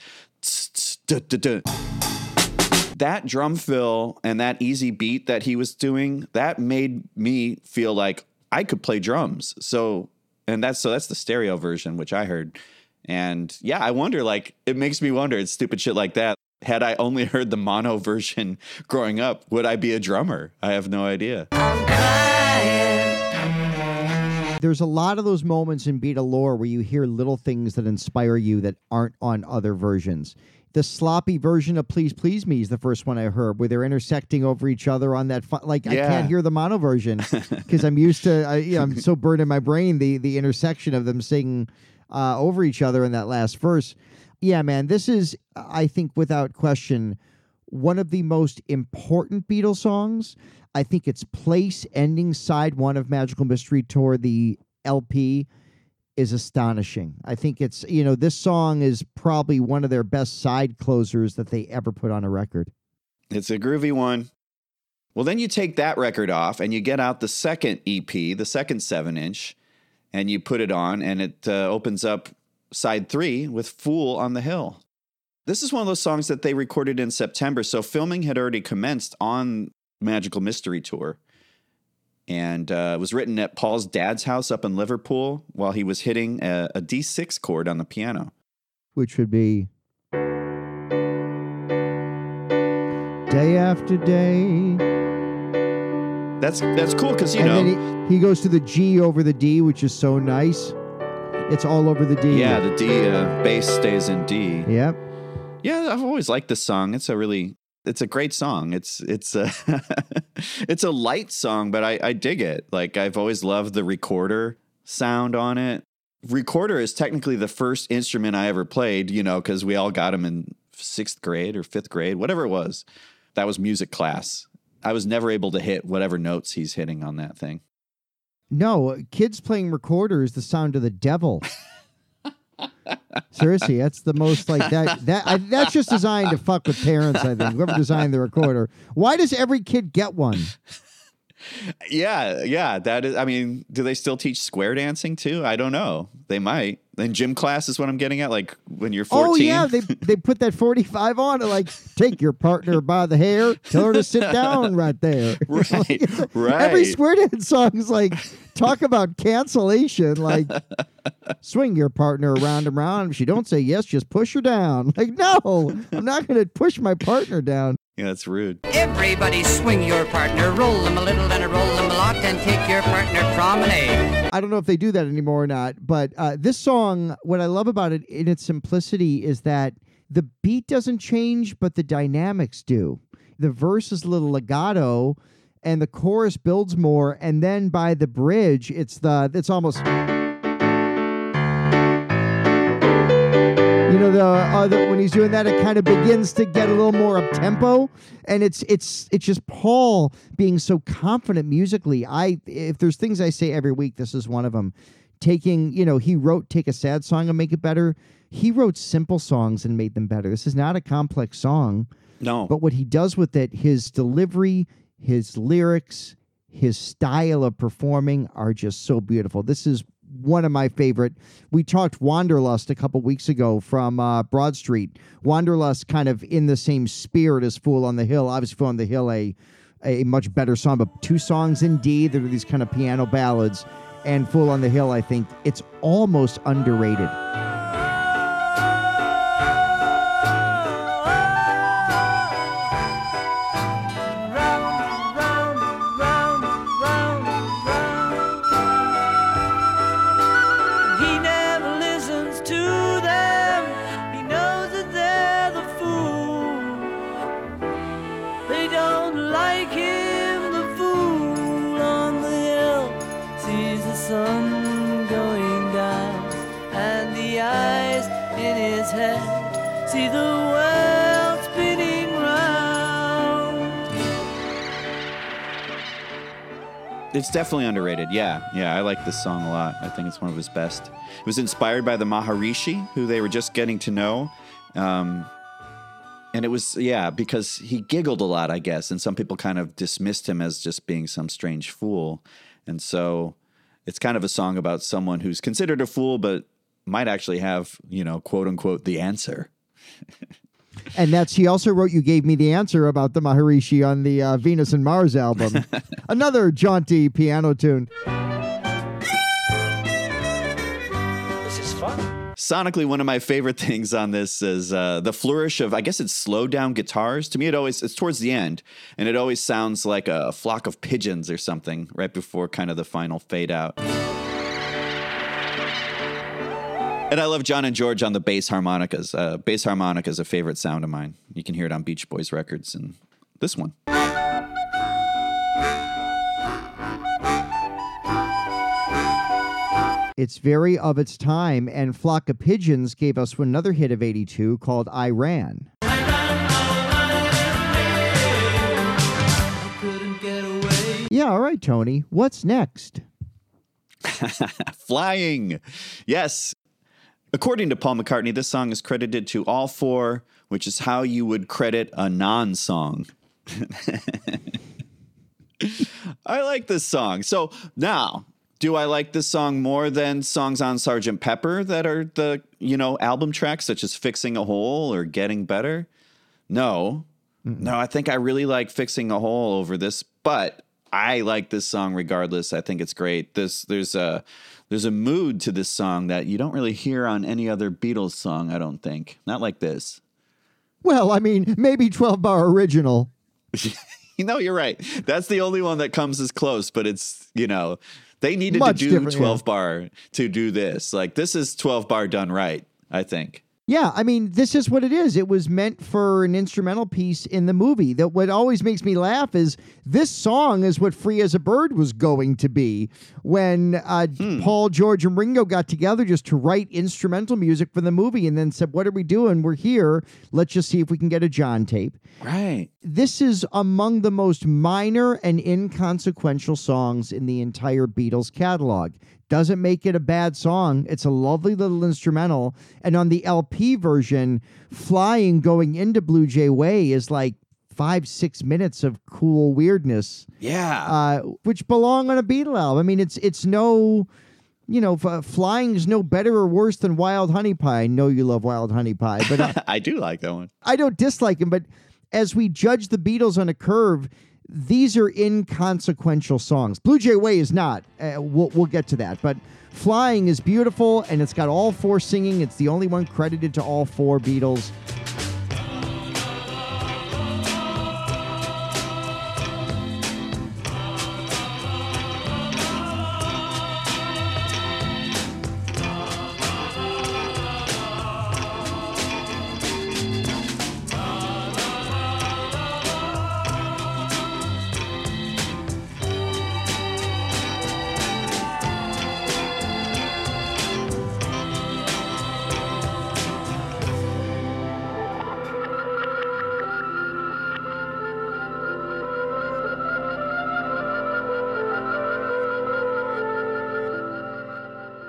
That drum fill and that easy beat that he was doing, that made me feel like I could play drums. So, and that's, so that's the stereo version, which I heard. And yeah, I wonder, like, it makes me wonder, it's stupid shit like that. Had I only heard the mono version growing up, would I be a drummer? I have no idea. I'm crying. There's a lot of those moments in Beatle lore where you hear little things that inspire you that aren't on other versions. The sloppy version of Please Please Me is the first one I heard where they're intersecting over each other on that. Fu- like, yeah. I can't hear the mono version because I'm used to, I, you know, I'm so burned in my brain, the the intersection of them singing uh, over each other in that last verse. Yeah, man, this is, I think, without question, one of the most important Beatles songs. I think its place ending side one of Magical Mystery Tour, the L P, is astonishing. I think it's, you know, this song is probably one of their best side closers that they ever put on a record. It's a groovy one. Well, then you take that record off and you get out the second E P, the second seven inch, and you put it on, and it uh, opens up side three with Fool on the Hill. This is one of those songs that they recorded in September. So filming had already commenced on Magical Mystery Tour. And uh, it was written at Paul's dad's house up in Liverpool while he was hitting a, a D six chord on the piano. Which would be... Day after day. That's that's cool because, you and know... Then he, he goes to the G over the D, which is so nice. It's all over the D. Yeah, the D, uh, bass stays in D. Yep. Yeah, I've always liked this song. It's a really... It's a great song. It's it's a it's a light song, but I, I dig it. Like, I've always loved the recorder sound on it. Recorder is technically the first instrument I ever played, you know, because we all got them in sixth grade or fifth grade, whatever it was. That was music class. I was never able to hit whatever notes he's hitting on that thing. No, kids playing recorder is the sound of the devil. Seriously, that's the most like that. That I, that's just designed to fuck with parents, I think. Whoever designed the recorder. Why does every kid get one? Yeah, yeah. That is. I mean, do they still teach square dancing too? I don't know. They might. Then gym class is what I'm getting at. Like when you're fourteen. Oh yeah, they they put that forty-five on and like take your partner by the hair, tell her to sit down right there. Right, like, right. Every square dance song is like talk about cancellation. Like swing your partner around and round. If she don't say yes, just push her down. Like no, I'm not going to push my partner down. Yeah, that's rude. Everybody swing your partner, roll them a little and a roll them a lot, and take your partner promenade. I don't know if they do that anymore or not, but uh, this song, what I love about it in its simplicity is that the beat doesn't change, but the dynamics do. The verse is a little legato, and the chorus builds more, and then by the bridge, it's the it's almost... You know, the, uh, the when he's doing that, it kind of begins to get a little more up-tempo, and it's it's it's just Paul being so confident musically. I if there's things I say every week, this is one of them. Taking, you know, he wrote Take a Sad Song and Make It Better. He wrote simple songs and made them better. This is not a complex song. No. But what he does with it, his delivery, his lyrics, his style of performing are just so beautiful. This is one of my favorite. We talked Wanderlust a couple weeks ago from uh, Broad Street. Wanderlust kind of in the same spirit as Fool on the Hill. Obviously, Fool on the Hill, a, a much better song, but two songs indeed. There are these kind of piano ballads. And Fool on the Hill, I think, it's almost underrated. It's definitely underrated. Yeah. Yeah. I like this song a lot. I think it's one of his best. It was inspired by the Maharishi, who they were just getting to know. Um, and it was, yeah, because he giggled a lot, I guess. And some people kind of dismissed him as just being some strange fool. And so it's kind of a song about someone who's considered a fool, but might actually have, you know, quote unquote, the answer. And that's, he also wrote You Gave Me the Answer about the Maharishi on the uh, Venus and Mars album. Another jaunty piano tune. This is fun. Sonically, one of my favorite things on this is uh, the flourish of, I guess it's slowed down guitars. To me, it always, it's towards the end, and it always sounds like a flock of pigeons or something right before kind of the final fade out. And I love John and George on the bass harmonicas. Uh, bass harmonica is a favorite sound of mine. You can hear it on Beach Boys records and this one. It's very of its time, and Flock of Pigeons gave us another hit of eighty-two called I Ran. I couldn't get away. Yeah, all right, Tony. What's next? Flying. Yes. According to Paul McCartney, this song is credited to all four, which is how you would credit a non-song. I like this song. So now, do I like this song more than songs on Sergeant Pepper that are the, you know, album tracks, such as Fixing a Hole or Getting Better? No. Mm-hmm. No, I think I really like Fixing a Hole over this, but I like this song regardless. I think it's great. This there's a there's a mood to this song that you don't really hear on any other Beatles song, I don't think. Not like this. Well, I mean, maybe twelve-bar original. You know, you're right. That's the only one that comes as close, but it's, you know, they needed Much to do twelve-bar yeah. to do this. Like, this is twelve-bar done right, I think. Yeah, I mean, this is what it is. It was meant for an instrumental piece in the movie. That what always makes me laugh is this song is what Free as a Bird was going to be when uh, hmm. Paul, George, and Ringo got together just to write instrumental music for the movie and then said, what are we doing? We're here. Let's just see if we can get a John tape. Right. This is among the most minor and inconsequential songs in the entire Beatles catalog. doesn't make it a bad song. It's a lovely little instrumental. And on the L P version, Flying Going Into Blue Jay Way is like five, six minutes of cool weirdness. Yeah. Uh, which belong on a Beatle album. I mean, it's it's no, you know, f- Flying is no better or worse than Wild Honey Pie. I know you love Wild Honey Pie, but I, I do like that one. I don't dislike him, but as we judge the Beatles on a curve, these are inconsequential songs. Blue Jay Way is not. Uh, we'll, we'll get to that. But Flying is beautiful, and it's got all four singing. It's the only one credited to all four Beatles.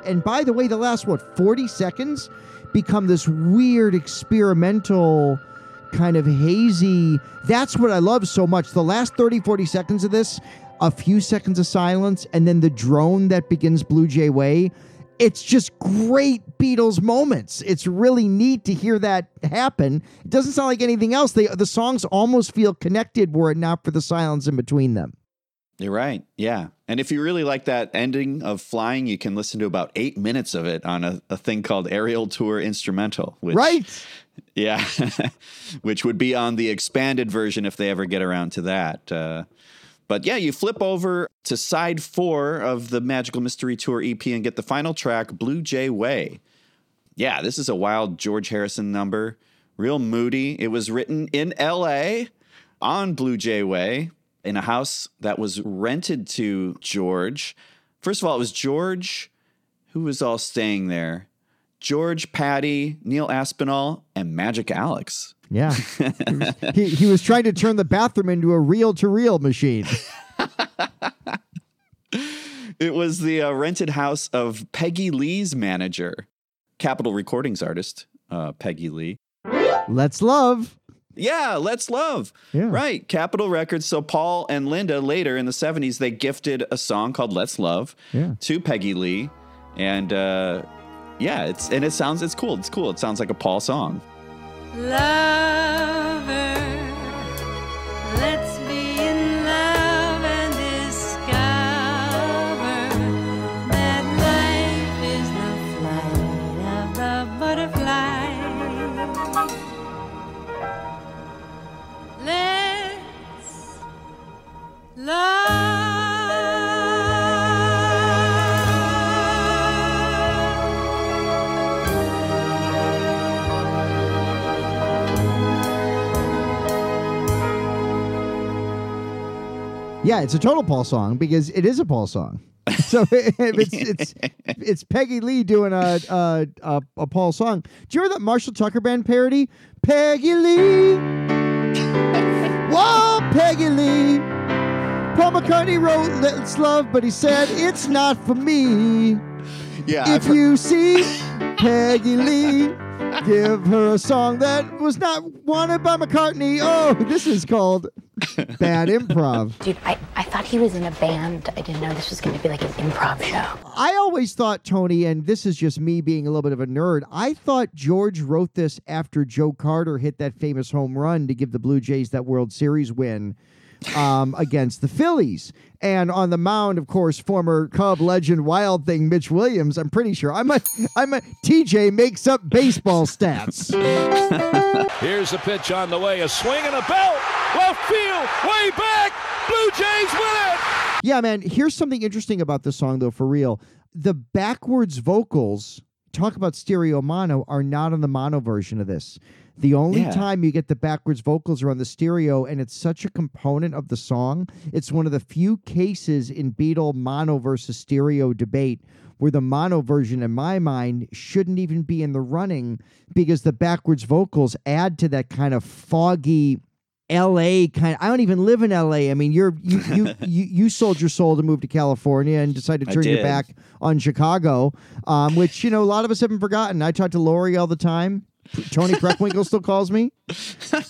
And by the way, the last, what, forty seconds become this weird experimental kind of hazy. That's what I love so much. The last thirty, forty seconds of this, a few seconds of silence, and then the drone that begins Blue Jay Way. It's just great Beatles moments. It's really neat to hear that happen. It doesn't sound like anything else. They, the songs almost feel connected were it not for the silence in between them. You're right. Yeah. And if you really like that ending of Flying, you can listen to about eight minutes of it on a, a thing called Aerial Tour Instrumental. Which, right. Yeah. Which would be on the expanded version if they ever get around to that. Uh, but yeah, you flip over to side four of the Magical Mystery Tour E P and get the final track, Blue Jay Way. Yeah, this is a wild George Harrison number. Real moody. It was written in L A on Blue Jay Way, in a house that was rented to George. First of all, it was George, who was all staying there. George, Patty, Neil Aspinall, and Magic Alex. Yeah. he, was, he, he was trying to turn the bathroom into a reel-to-reel machine. It was the uh, rented house of Peggy Lee's manager, Capitol Recordings artist, uh, Peggy Lee. Let's love. Yeah, Let's Love. Yeah. Right. Capitol Records. So Paul and Linda later in the seventies, they gifted a song called Let's Love yeah. to Peggy Lee. And uh, yeah, it's and it sounds it's cool. It's cool. It sounds like a Paul song. Lover, let's be in love and discover that life is the flight of the butterfly. Let's love. Yeah, it's a total Paul song because it is a Paul song. So it's it's it's Peggy Lee doing a a, a a Paul song. Do you remember that Marshall Tucker Band parody? Peggy Lee. Whoa, Peggy Lee. Paul McCartney wrote Let's Love, but he said, it's not for me. Yeah. If heard- you see Peggy Lee, give her a song that was not wanted by McCartney. Oh, this is called bad improv. Dude, I, I thought he was in a band. I didn't know this was going to be like an improv show. I always thought, Tony, and this is just me being a little bit of a nerd, I thought George wrote this after Joe Carter hit that famous home run to give the Blue Jays that World Series win um, against the Phillies. And on the mound, of course, former Cub legend, Wild Thing, Mitch Williams, I'm pretty sure. I'm a, I'm a T J makes up baseball stats. Here's the pitch on the way. A swing and a belt. Left field. Way back. Blue Jays win it. Yeah, man. Here's something interesting about this song, though, for real. The backwards vocals, talk about stereo mono, are not on the mono version of this. The only yeah. time you get the backwards vocals are on the stereo, and it's such a component of the song. It's one of the few cases in Beatle mono versus stereo debate where the mono version, in my mind, shouldn't even be in the running because the backwards vocals add to that kind of foggy L A kind of, I don't even live in L A. I mean, you're you you, you you sold your soul to move to California and decided to turn your back on Chicago, um, which, you know, a lot of us haven't forgotten. I talk to Lori all the time. Tony Preckwinkle still calls me.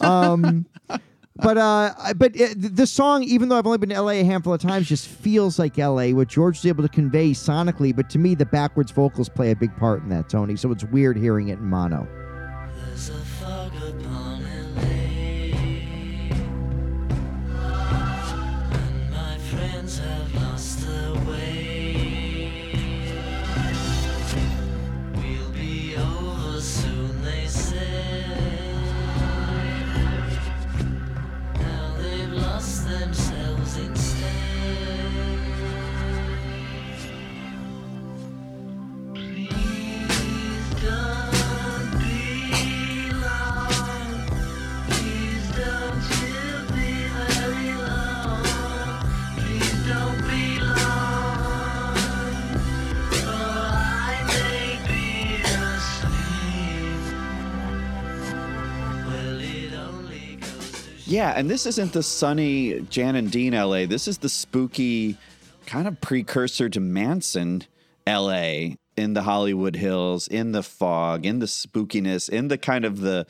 Um, but uh, but it, the song, even though I've only been to L A a handful of times, just feels like L A, what George was able to convey sonically. But to me, the backwards vocals play a big part in that, Tony. So it's weird hearing it in mono. There's a fog upon L A. Yeah, and this isn't the sunny Jan and Dean L A. This is the spooky kind of precursor to Manson L A in the Hollywood Hills, in the fog, in the spookiness, in the kind of the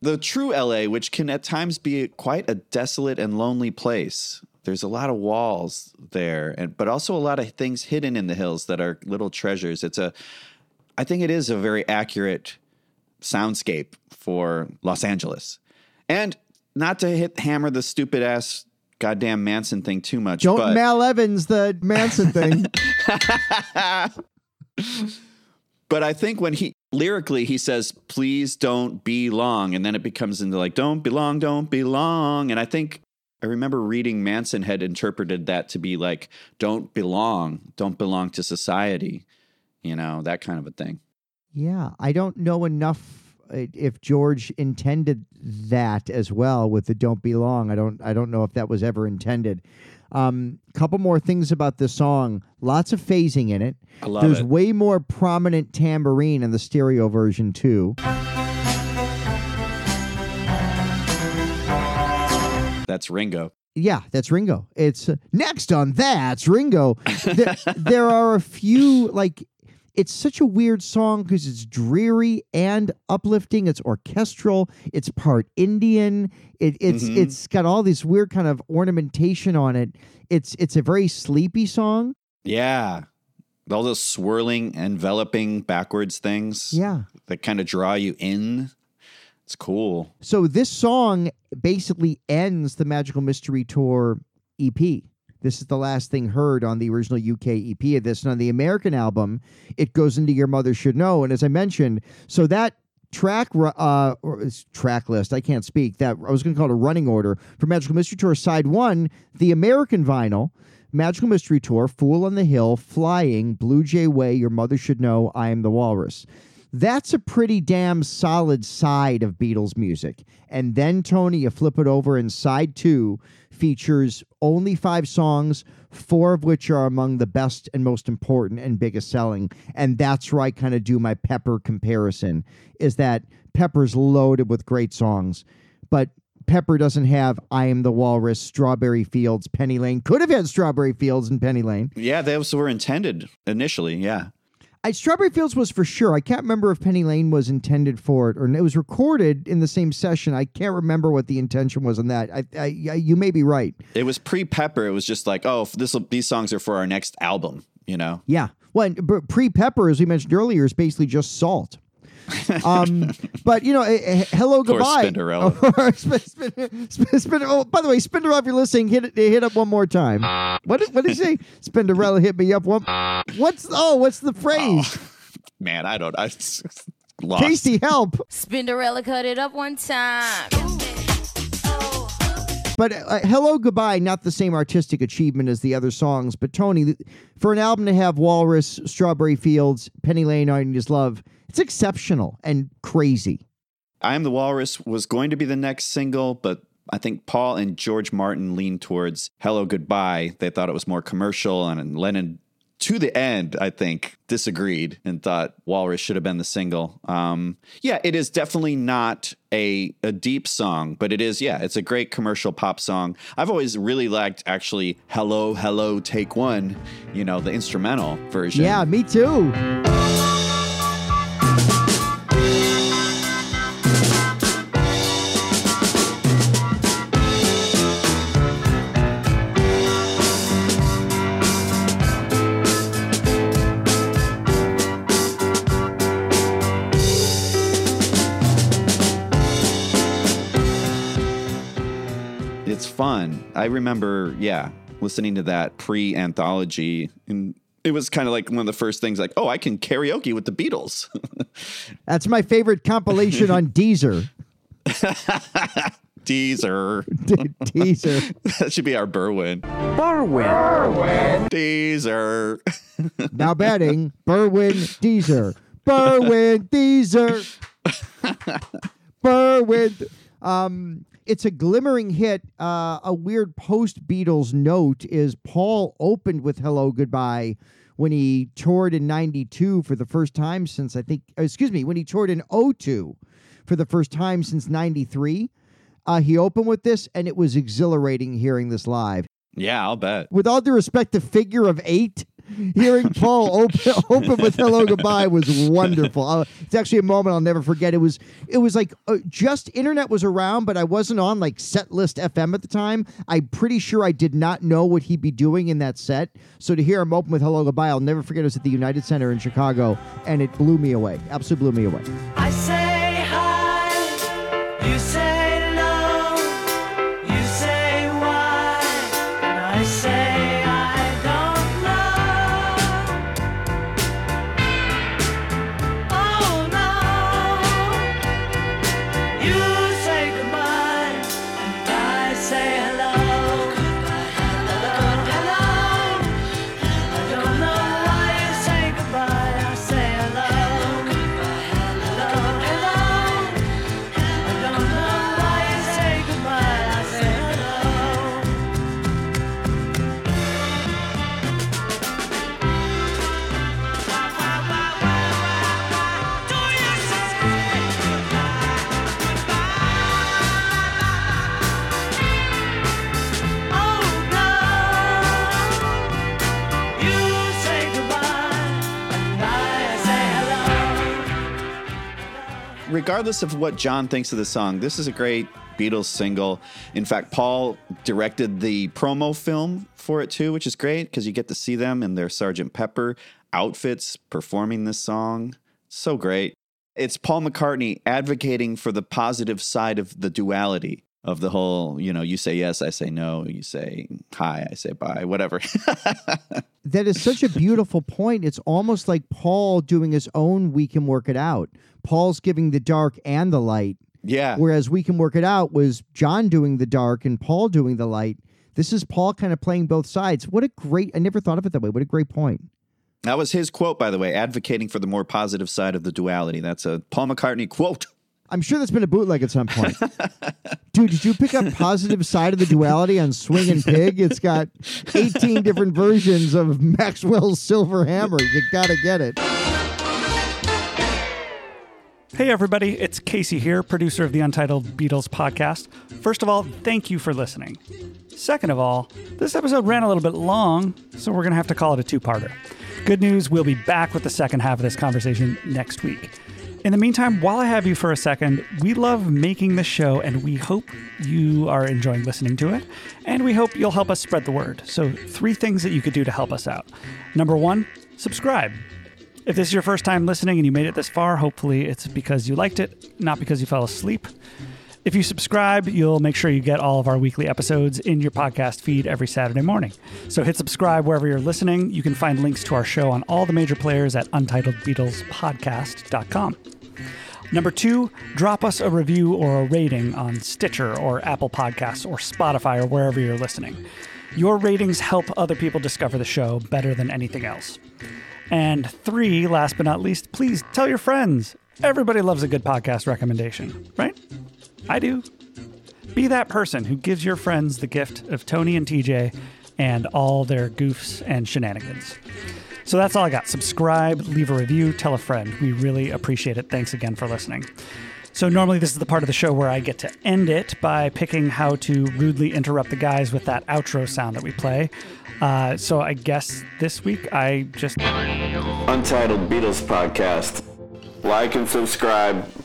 the true L A, which can at times be quite a desolate and lonely place. There's a lot of walls there, and but also a lot of things hidden in the hills that are little treasures. It's a, I think it is a very accurate soundscape for Los Angeles. And not to hit hammer the stupid ass goddamn Manson thing too much. Don't but... Mal Evans the Manson thing. But I think when he lyrically he says, "Please don't be long," and then it becomes into like, "Don't be long, don't be long." And I think I remember reading Manson had interpreted that to be like, "Don't belong, don't belong to society," you know, that kind of a thing. Yeah, I don't know enough if George intended that as well with the "don't belong." I don't I don't know if that was ever intended. Um, couple more things about this song. Lots of phasing in it. I love There's it. way more prominent tambourine in the stereo version too. That's Ringo. Yeah, that's Ringo. It's uh, next on That's Ringo. There, there are a few like. It's such a weird song because it's dreary and uplifting. It's orchestral. It's part Indian. It, it's mm-hmm. it's got all this weird kind of ornamentation on it. It's it's a very sleepy song. Yeah, all those swirling, enveloping backwards things. Yeah, that kind of draw you in. It's cool. So this song basically ends the Magical Mystery Tour E P. This is the last thing heard on the original U K E P of this. And on the American album, it goes into Your Mother Should Know. And as I mentioned, so that track uh, or track list, I can't speak, that I was going to call it a running order for Magical Mystery Tour. Side one, the American vinyl, Magical Mystery Tour, Fool on the Hill, Flying, Blue Jay Way, Your Mother Should Know, I Am the Walrus. That's a pretty damn solid side of Beatles music. And then, Tony, you flip it over and side two features only five songs, four of which are among the best and most important and biggest selling. And that's where I kind of do my Pepper comparison, is that Pepper's loaded with great songs, but Pepper doesn't have I Am the Walrus, Strawberry Fields, Penny Lane. Could have had Strawberry Fields and Penny Lane. Yeah, those were intended initially, yeah. I, Strawberry Fields was for sure. I can't remember if Penny Lane was intended for it, or it was recorded in the same session. I can't remember what the intention was on that. I, I, you may be right. It was pre-Pepper. It was just like, oh, this these songs are for our next album, you know? Yeah. Well, pre-Pepper, as we mentioned earlier, is basically just Salt. um, but, you know, hello, goodbye. Or Spinderella. spin, spin, spin, oh, by the way, Spinderella, if you're listening, hit hit up one more time. Uh, what did, what did he say? Spinderella, hit me up one. Uh, what's oh, what's the phrase? Oh, man, I don't. I lost. Casey, help. Spinderella, cut it up one time. But uh, Hello, Goodbye, not the same artistic achievement as the other songs. But Tony, for an album to have Walrus, Strawberry Fields, Penny Lane, I Need His Love, it's exceptional and crazy. I Am the Walrus was going to be the next single, but I think Paul and George Martin leaned towards Hello, Goodbye. They thought it was more commercial, and Lennon to the end, I think, disagreed and thought Walrus should have been the single. Um, yeah, it is definitely not a a deep song, but it is, yeah, it's a great commercial pop song. I've always really liked, actually, Hello, Hello, Take One, you know, the instrumental version. Yeah, me too. Fun. I remember, yeah, listening to that pre-anthology, and it was kind of like one of the first things like, oh, I can karaoke with the Beatles. That's my favorite compilation on Deezer. Deezer. De- Deezer. That should be our Berwyn. Berwyn. Berwyn. Deezer. Now batting, Berwyn, Deezer. Berwyn, Deezer. Berwyn. Um... It's a glimmering hit. Uh, a weird post-Beatles note is Paul opened with Hello, Goodbye when he toured in ninety-two for the first time since, I think, excuse me, when he toured in oh two for the first time since ninety-three. Uh, he opened with this, and it was exhilarating hearing this live. Yeah, I'll bet. With all due respect to Figure of Eight, hearing Paul open, open with Hello, Goodbye was wonderful. Uh, it's actually a moment I'll never forget. It was it was like uh, just internet was around, but I wasn't on like Setlist F M at the time. I'm pretty sure I did not know what he'd be doing in that set. So to hear him open with Hello, Goodbye, I'll never forget. It was at the United Center in Chicago, and it blew me away. Absolutely blew me away. I say hi, you say no, you say why, and I say regardless of what John thinks of the song, this is a great Beatles single. In fact, Paul directed the promo film for it too, which is great because you get to see them in their Sergeant Pepper outfits performing this song. So great. It's Paul McCartney advocating for the positive side of the duality of the whole, you know, you say yes, I say no, you say hi, I say bye, whatever. That is such a beautiful point. It's almost like Paul doing his own We Can Work It Out. Paul's giving the dark and the light. Yeah. Whereas We Can Work It Out was John doing the dark and Paul doing the light. This is Paul kind of playing both sides. What a great, I never thought of it that way. What a great point. That was his quote, by the way, advocating for the more positive side of the duality. That's a Paul McCartney quote. I'm sure that's been a bootleg at some point. Dude, did you pick up Positive Side of the Duality on Swingin' Pig? It's got eighteen different versions of Maxwell's Silver Hammer. You gotta get it. Hey, everybody. It's Casey here, producer of the Untitled Beatles Podcast. First of all, thank you for listening. Second of all, this episode ran a little bit long, so we're gonna have to call it a two-parter. Good news, we'll be back with the second half of this conversation next week. In the meantime, while I have you for a second, we love making this show, and we hope you are enjoying listening to it, and we hope you'll help us spread the word. So three things that you could do to help us out. Number one, subscribe. If this is your first time listening and you made it this far, hopefully it's because you liked it, not because you fell asleep. If you subscribe, you'll make sure you get all of our weekly episodes in your podcast feed every Saturday morning. So hit subscribe wherever you're listening. You can find links to our show on all the major players at untitled beatles podcast dot com. Number two, drop us a review or a rating on Stitcher or Apple Podcasts or Spotify or wherever you're listening. Your ratings help other people discover the show better than anything else. And three, last but not least, please tell your friends. Everybody loves a good podcast recommendation, right? I do. Be that person who gives your friends the gift of Tony and T J and all their goofs and shenanigans. So that's all I got. Subscribe, leave a review, tell a friend. We really appreciate it. Thanks again for listening. So normally this is the part of the show where I get to end it by picking how to rudely interrupt the guys with that outro sound that we play. Uh, so I guess this week I just... Untitled Beatles Podcast. Like and subscribe.